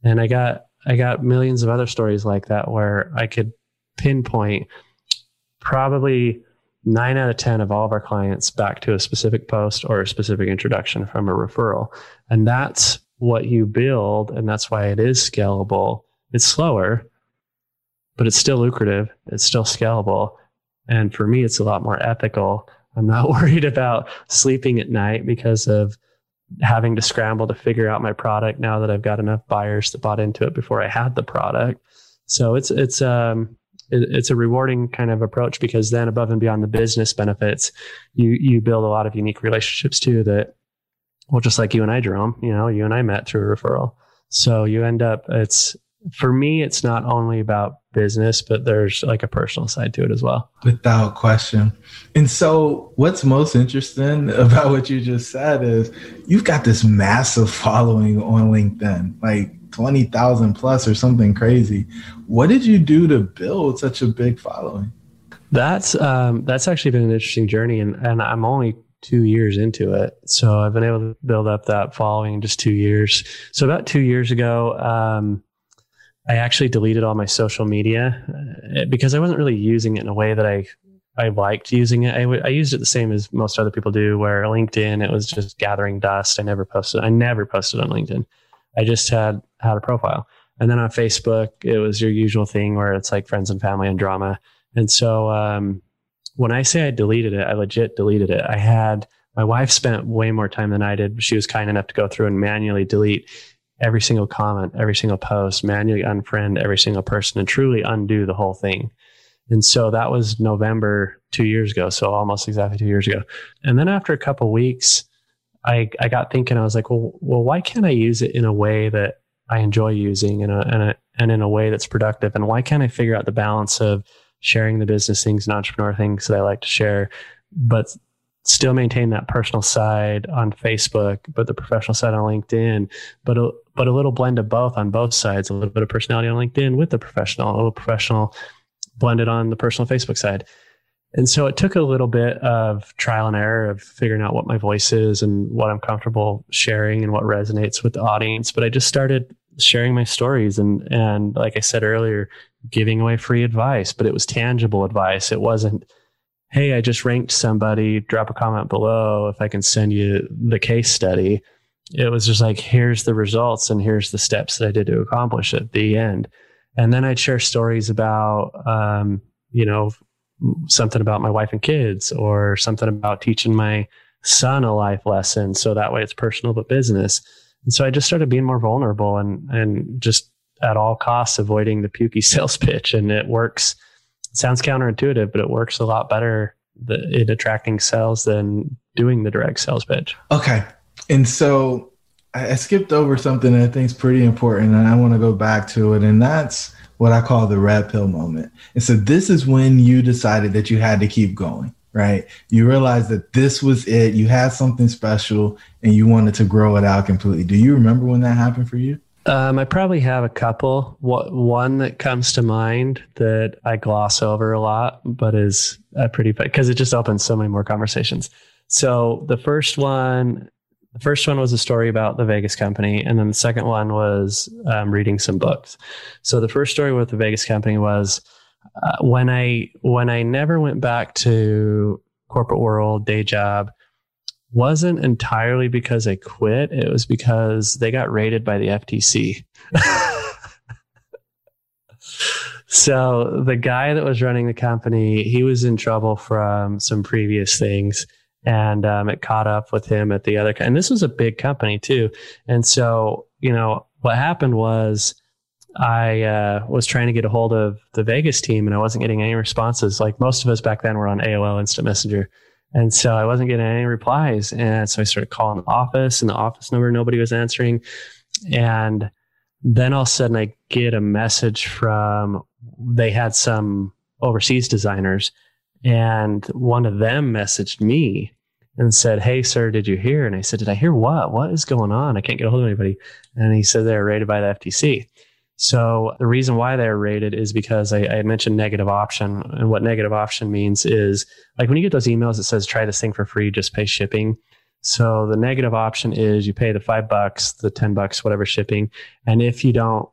And I got, I got millions of other stories like that where I could pinpoint probably nine out of ten of all of our clients back to a specific post or a specific introduction from a referral. And that's what you build. And that's why it is scalable. It's slower, but it's still lucrative. It's still scalable. And for me, it's a lot more ethical. I'm not worried about sleeping at night because of having to scramble to figure out my product now that I've got enough buyers that bought into it before I had the product. So it's, it's, um, it, it's a rewarding kind of approach, because then above and beyond the business benefits, you, you build a lot of unique relationships too that, well, just like you and I, Jerome, you know, you and I met through a referral. So you end up, it's, for me, it's not only about business, but there's like a personal side to it as well. Without question. And so what's most interesting about what you just said is you've got this massive following on LinkedIn, like twenty thousand plus or something crazy. What did you do to build such a big following? That's um, that's actually been an interesting journey. And, and I'm only two years into it. So I've been able to build up that following in just two years. So about two years ago, um, I actually deleted all my social media because I wasn't really using it in a way that I, I liked using it. I, w- I used it the same as most other people do, where LinkedIn, it was just gathering dust. I never posted. I never posted on LinkedIn. I just had, had a profile. And then on Facebook, it was your usual thing where it's like friends and family and drama. And so um, when I say I deleted it, I legit deleted it. I had, my wife spent way more time than I did. She was kind enough to go through and manually delete every single comment, every single post, manually unfriend every single person, and truly undo the whole thing. And so that was November two years ago. So almost exactly two years ago. And then after a couple of weeks, I, I got thinking, I was like, well, well, why can't I use it in a way that I enjoy using and, a, and, a, and in a way that's productive? And why can't I figure out the balance of sharing the business things and entrepreneur things that I like to share, but still maintain that personal side on Facebook, but the professional side on LinkedIn, but a, but a little blend of both on both sides, a little bit of personality on LinkedIn with the professional, a little professional blended on the personal Facebook side. And so it took a little bit of trial and error of figuring out what my voice is and what I'm comfortable sharing and what resonates with the audience. But I just started sharing my stories and, and like I said earlier, giving away free advice, but it was tangible advice. It wasn't, hey, I just ranked somebody, drop a comment below if I can send you the case study. It was just like, here's the results and here's the steps that I did to accomplish it, the end. And then I'd share stories about, um, you know, something about my wife and kids or something about teaching my son a life lesson. So that way it's personal, but business. And so I just started being more vulnerable and, and just at all costs, avoiding the pukey sales pitch. And it works. Sounds counterintuitive, but it works a lot better at attracting sales than doing the direct sales pitch. Okay. And so I skipped over something that I think is pretty important, and I want to go back to it. And that's what I call the red pill moment. And so this is when you decided that you had to keep going, right? You realized that this was it. You had something special and you wanted to grow it out completely. Do you remember when that happened for you? Um, I probably have a couple. One that comes to mind that I gloss over a lot, but is a pretty, because it just opens so many more conversations. So the first one, the first one was a story about the Vegas company. And then the second one was um, reading some books. So the first story with the Vegas company was uh, when I, when I never went back to corporate world, day job, wasn't entirely because I quit. It was because they got raided by the F T C. So the guy that was running the company, he was in trouble from some previous things. And um, it caught up with him at the other. And this was a big company too. And so, you know, what happened was I uh, was trying to get a hold of the Vegas team and I wasn't getting any responses. Like most of us back then were on A O L Instant Messenger. And so I wasn't getting any replies. And so I started calling the office and the office number, nobody was answering. And then all of a sudden I get a message from, they had some overseas designers and one of them messaged me and said, "Hey, sir, did you hear?" And I said, "Did I hear what? What is going on? I can't get a hold of anybody." And he said, "They're raided by the F T C." So the reason why they're raided is because I, I mentioned negative option. And what negative option means is like when you get those emails, it says, "Try this thing for free, just pay shipping." So the negative option is you pay the five bucks, the ten bucks, whatever shipping. And if you don't,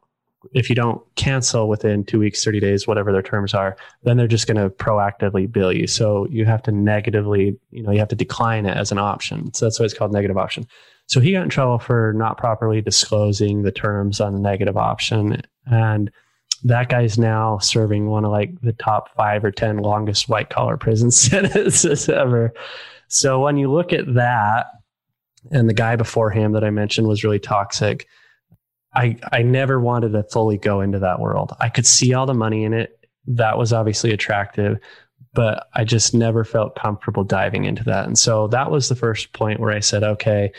if you don't cancel within two weeks, thirty days, whatever their terms are, then they're just going to proactively bill you. So you have to negatively, you know, you have to decline it as an option. So that's why it's called negative option. So he got in trouble for not properly disclosing the terms on the negative option. And that guy's now serving one of like the top five or ten longest white collar prison sentences ever. So when you look at that, and the guy before him that I mentioned was really toxic, I, I never wanted to fully go into that world. I could see all the money in it. That was obviously attractive, but I just never felt comfortable diving into that. And so that was the first point where I said, okay,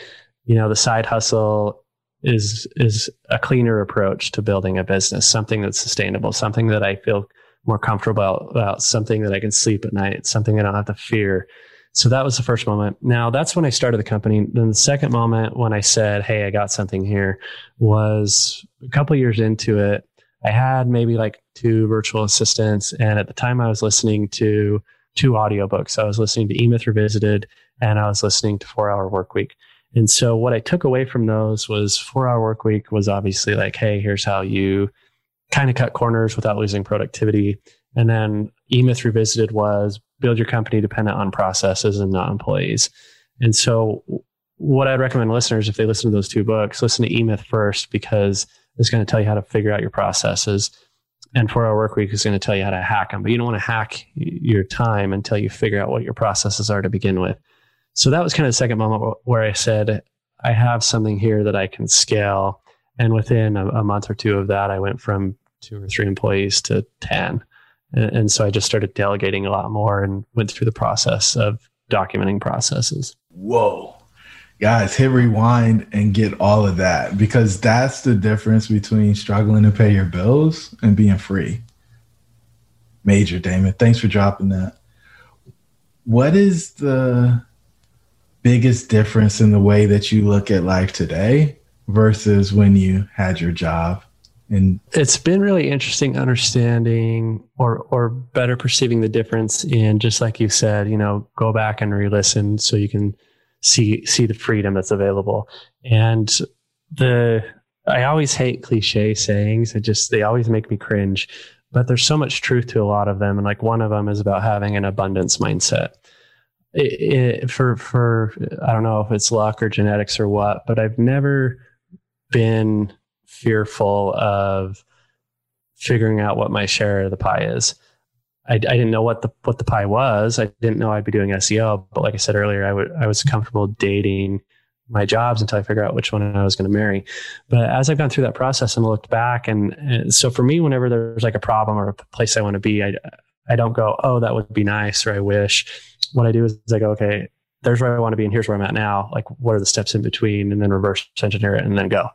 you know, the side hustle is, is a cleaner approach to building a business, something that's sustainable, something that I feel more comfortable about, something that I can sleep at night, something I don't have to fear. So that was the first moment. Now that's when I started the company. Then the second moment when I said, "Hey, I got something here," was a couple of years into it. I had maybe like two virtual assistants. And at the time I was listening to two audiobooks. I was listening to E-Myth Revisited and I was listening to Four Hour Work Week. And so what I took away from those was Four Hour Work Week was obviously like, hey, here's how you kind of cut corners without losing productivity. And then E-Myth Revisited was build your company dependent on processes and not employees. And so what I'd recommend listeners, if they listen to those two books, listen to E-Myth first, because it's going to tell you how to figure out your processes. And four-hour Workweek is going to tell you how to hack them. But you don't want to hack your time until you figure out what your processes are to begin with. So that was kind of the second moment where I said, I have something here that I can scale. And within a, a month or two of that, I went from two or three employees to ten. And so I just started delegating a lot more and went through the process of documenting processes. Whoa. Guys, hit rewind and get all of that, because that's the difference between struggling to pay your bills and being free. Major, Damon. Thanks for dropping that. What is the biggest difference in the way that you look at life today versus when you had your job? And it's been really interesting understanding or or better perceiving the difference in, just like you said, you know, go back and re-listen so you can see see the freedom that's available. And the I always hate cliche sayings. It just they always make me cringe. But there's so much truth to a lot of them. And like one of them is about having an abundance mindset. It, it, for for I don't know if it's luck or genetics or what, but I've never been fearful of figuring out what my share of the pie is. I, I didn't know what the what the pie was. I didn't know I'd be doing S E O, but like I said earlier, I would I was comfortable dating my jobs until I figured out which one I was going to marry. But as I've gone through that process and looked back, and, and so for me, whenever there's like a problem or a place I want to be, I I don't go, oh, that would be nice, or I wish. What I do is I go, okay, there's where I want to be, and here's where I'm at now. Like, what are the steps in between, and then reverse engineer it, and then go.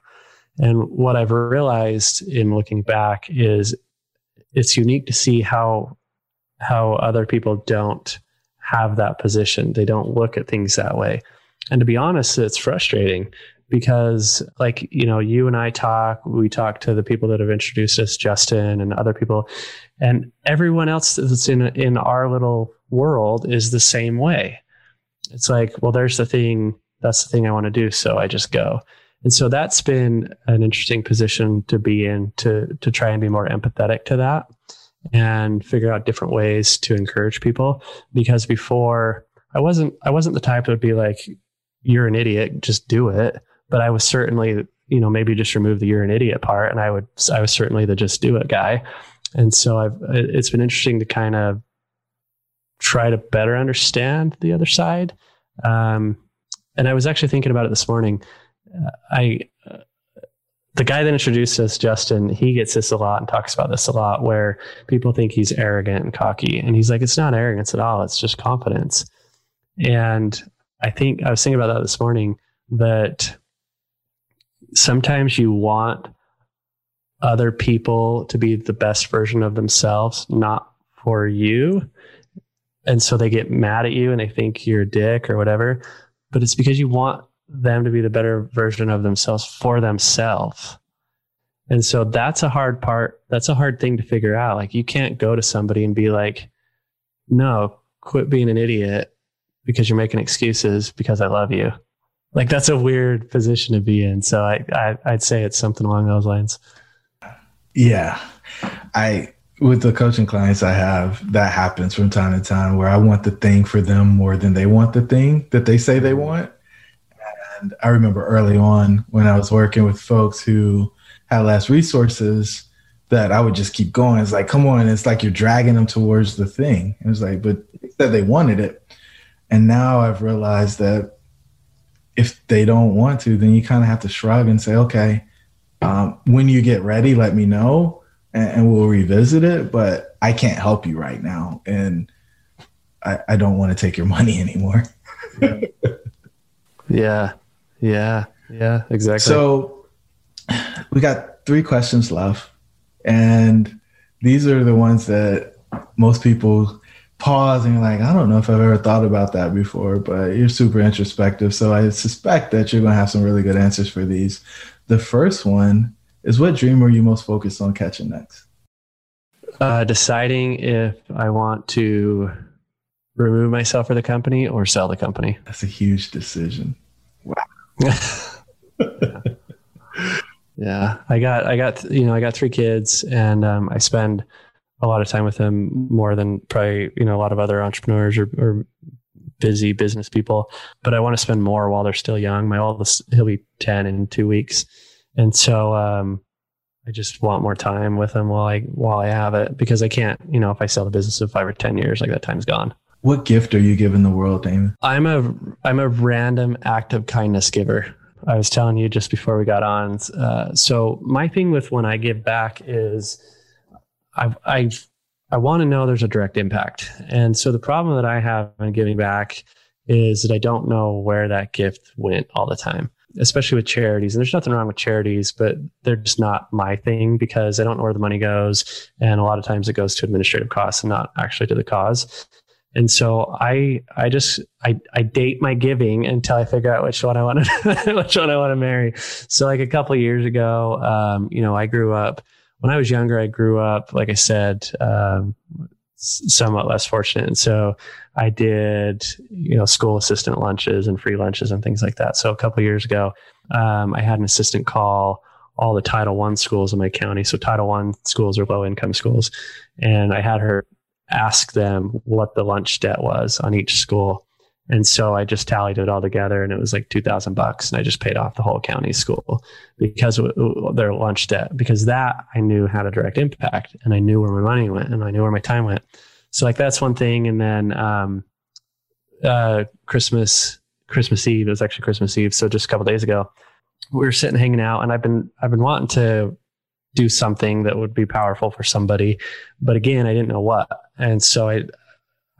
And what I've realized in looking back is it's unique to see how how other people don't have that position. They don't look at things that way. And to be honest, it's frustrating because, like, you know, you and I talk, we talk to the people that have introduced us, Justin and other people, and everyone else that's in in our little world is the same way. It's like, well, there's the thing, that's the thing I want to do, so I just go. And so that's been an interesting position to be in, to to try and be more empathetic to that and figure out different ways to encourage people. Because before, I wasn't, I wasn't the type that would be like, you're an idiot, just do it. But I was certainly, you know, maybe just remove the you're an idiot part. And I would, I was certainly the just do it guy. And so I've, it's been interesting to kind of try to better understand the other side. Um, and I was actually thinking about it this morning. Uh, I, uh, the guy that introduced us, Justin, he gets this a lot and talks about this a lot, where people think he's arrogant and cocky. And he's like, it's not arrogance at all. It's just confidence. And I think I was thinking about that this morning, that sometimes you want other people to be the best version of themselves, not for you. And so they get mad at you and they think you're a dick or whatever, but it's because you want them to be the better version of themselves for themselves. And so that's a hard part. That's a hard thing to figure out. Like, you can't go to somebody and be like, no, quit being an idiot because you're making excuses, because I love you. Like, that's a weird position to be in. So I, I I'd say it's something along those lines. Yeah. I, With the coaching clients I have, that happens from time to time, where I want the thing for them more than they want the thing that they say they want. And I remember early on when I was working with folks who had less resources, that I would just keep going. It's like, come on. It's like you're dragging them towards the thing. It was like, but they said they wanted it. And now I've realized that if they don't want to, then you kind of have to shrug and say, okay, um, when you get ready, let me know. And we'll revisit it, but I can't help you right now. And I, I don't want to take your money anymore. Yeah. Yeah. Yeah, exactly. So we got three questions left, and these are the ones that most people pause and you're like, I don't know if I've ever thought about that before, but you're super introspective. So I suspect that you're going to have some really good answers for these. The first one is, what dream are you most focused on catching next? Uh, deciding if I want to remove myself from the company or sell the company. That's a huge decision. Wow. yeah. yeah. I got, I got, you know, I got three kids, and um, I spend a lot of time with them, more than probably, you know, a lot of other entrepreneurs or, or busy business people, but I want to spend more while they're still young. My oldest, he'll be ten in two weeks. And so, um, I just want more time with them while I, while I have it, because I can't, you know, if I sell the business in five or ten years, like, that time's gone. What gift are you giving the world, Damon? I'm a, I'm a random act of kindness giver. I was telling you just before we got on. Uh, so my thing with when I give back is I, I, I want to know there's a direct impact. And so the problem that I have in giving back is that I don't know where that gift went all the time, especially with charities. And there's nothing wrong with charities, but they're just not my thing, because I don't know where the money goes. And a lot of times it goes to administrative costs and not actually to the cause. And so I, I just, I, I date my giving until I figure out which one I want to, which one I want to marry. So like a couple of years ago, um, you know, I grew up when I was younger, I grew up, like I said, um, somewhat less fortunate. And so I did, you know, school assistant lunches and free lunches and things like that. So a couple of years ago, um, I had an assistant call all the Title One schools in my county. So Title One schools are low income schools. And I had her ask them what the lunch debt was on each school. And so I just tallied it all together, and it was like two thousand bucks. And I just paid off the whole county school because of their lunch debt, because that I knew had a direct impact, and I knew where my money went, and I knew where my time went. So like, that's one thing. And then, um, uh, Christmas, Christmas Eve, it was actually Christmas Eve. So just a couple of days ago, we were sitting, hanging out, and I've been, I've been wanting to do something that would be powerful for somebody, but again, I didn't know what. And so I,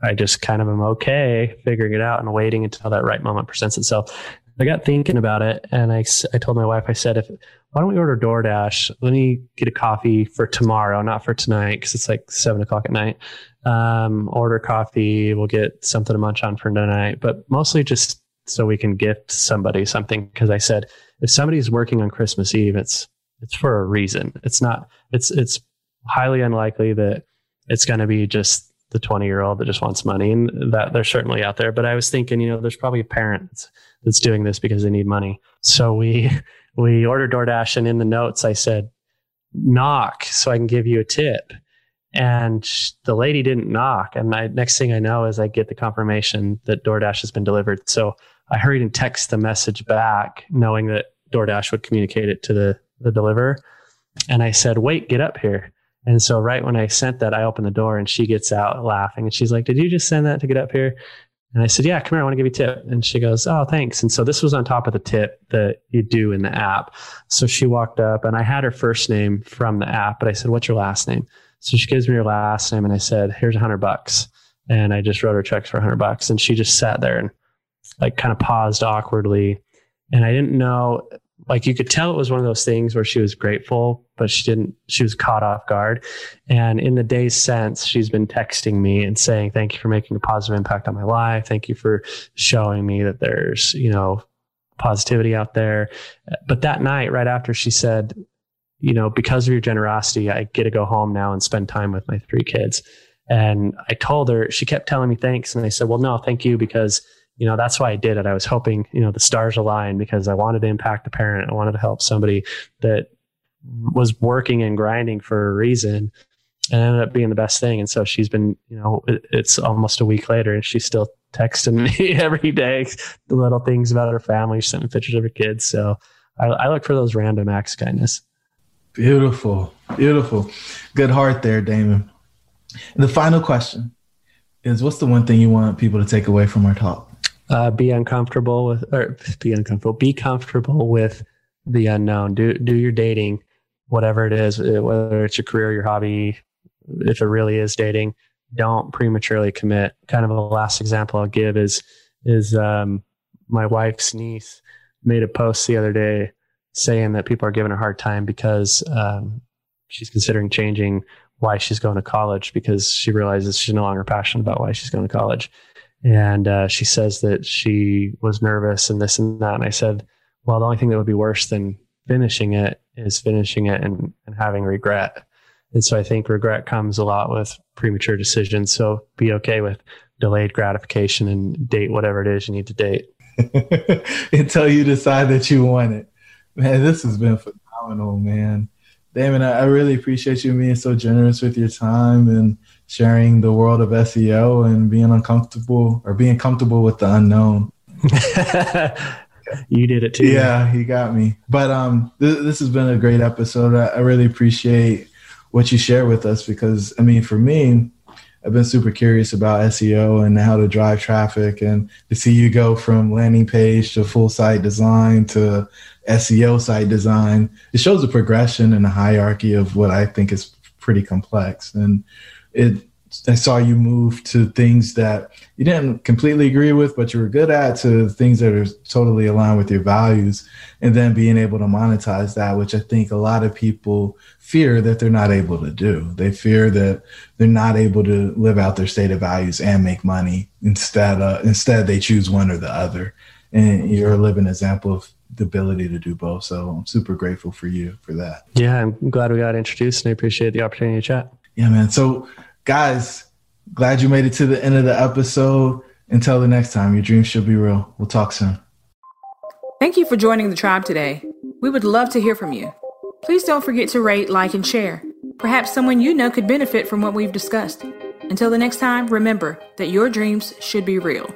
I just kind of am okay figuring it out and waiting until that right moment presents itself. I got thinking about it, and I, I told my wife, I said, if why don't we order DoorDash? Let me get a coffee for tomorrow, not for tonight, because it's like seven o'clock at night. Um, order coffee. We'll get something to munch on for tonight, but mostly just so we can gift somebody something. Because I said, if somebody's working on Christmas Eve, it's it's for a reason. It's not. It's it's highly unlikely that it's going to be just the twenty year old that just wants money, and that they're certainly out there. But I was thinking, you know, there's probably a parent that's doing this because they need money. So we, we ordered DoorDash, and in the notes I said, knock so I can give you a tip. And the lady didn't knock. And my next thing I know is I get the confirmation that DoorDash has been delivered. So I hurried and texted the message back, knowing that DoorDash would communicate it to the, the deliverer. And I said, wait, get up here. And so right when I sent that, I opened the door and she gets out laughing. And she's like, did you just send that to get up here? And I said, yeah, come here, I want to give you a tip. And she goes, oh, thanks. And so this was on top of the tip that you do in the app. So she walked up and I had her first name from the app, but I said, what's your last name? So she gives me her last name and I said, here's a hundred bucks. And I just wrote her checks for a hundred bucks. And she just sat there and like kind of paused awkwardly. And I didn't know, like you could tell it was one of those things where she was grateful, but she didn't, she was caught off guard. And in the days since, she's been texting me and saying, thank you for making a positive impact on my life. Thank you for showing me that there's, you know, positivity out there. But that night, right after, she said, you know, because of your generosity, I get to go home now and spend time with my three kids. And I told her, she kept telling me thanks. And I said, well, no, thank you, because you know, that's why I did it. I was hoping, you know, the stars aligned because I wanted to impact a parent. I wanted to help somebody that was working and grinding for a reason, and it ended up being the best thing. And so she's been, you know, it's almost a week later and she's still texting me every day, the little things about her family. She sent me pictures of her kids. So I, I look for those random acts of kindness. Beautiful, beautiful. Good heart there, Damon. And the final question is, what's the one thing you want people to take away from our talk? Uh, be uncomfortable with, or be uncomfortable, be comfortable with the unknown. Do, do your dating, whatever it is, whether it's your career, your hobby, if it really is dating, don't prematurely commit. Kind of a last example I'll give is, is, um, my wife's niece made a post the other day saying that people are giving her a hard time because, um, she's considering changing why she's going to college because she realizes she's no longer passionate about why she's going to college. And uh, she says that she was nervous and this and that. And I said, well, the only thing that would be worse than finishing it is finishing it and, and having regret. And so I think regret comes a lot with premature decisions. So be okay with delayed gratification and date whatever it is you need to date. Until you decide that you want it. Man, this has been phenomenal, man. Damon, I really appreciate you being so generous with your time and sharing the world of S E O and being uncomfortable or being comfortable with the unknown. You did it too. Yeah, you got me. But um, th- this has been a great episode. I-, I really appreciate what you share with us because, I mean, for me, I've been super curious about S E O and how to drive traffic, and to see you go from landing page to full site design to S E O site design. It shows a progression and a hierarchy of what I think is pretty complex. And it, I saw you move to things that you didn't completely agree with, but you were good at, to things that are totally aligned with your values, and then being able to monetize that, which I think a lot of people fear that they're not able to do. They fear that they're not able to live out their stated values and make money. Instead, uh, instead they choose one or the other. And you're a living example of the ability to do both. So I'm super grateful for you for that. Yeah, I'm glad we got introduced, and I appreciate the opportunity to chat. Yeah, man. So guys, glad you made it to the end of the episode. Until the next time, your dreams should be real. We'll talk soon. Thank you for joining the tribe today. We would love to hear from you. Please don't forget to rate, like, and share. Perhaps someone you know could benefit from what we've discussed. Until the next time, remember that your dreams should be real.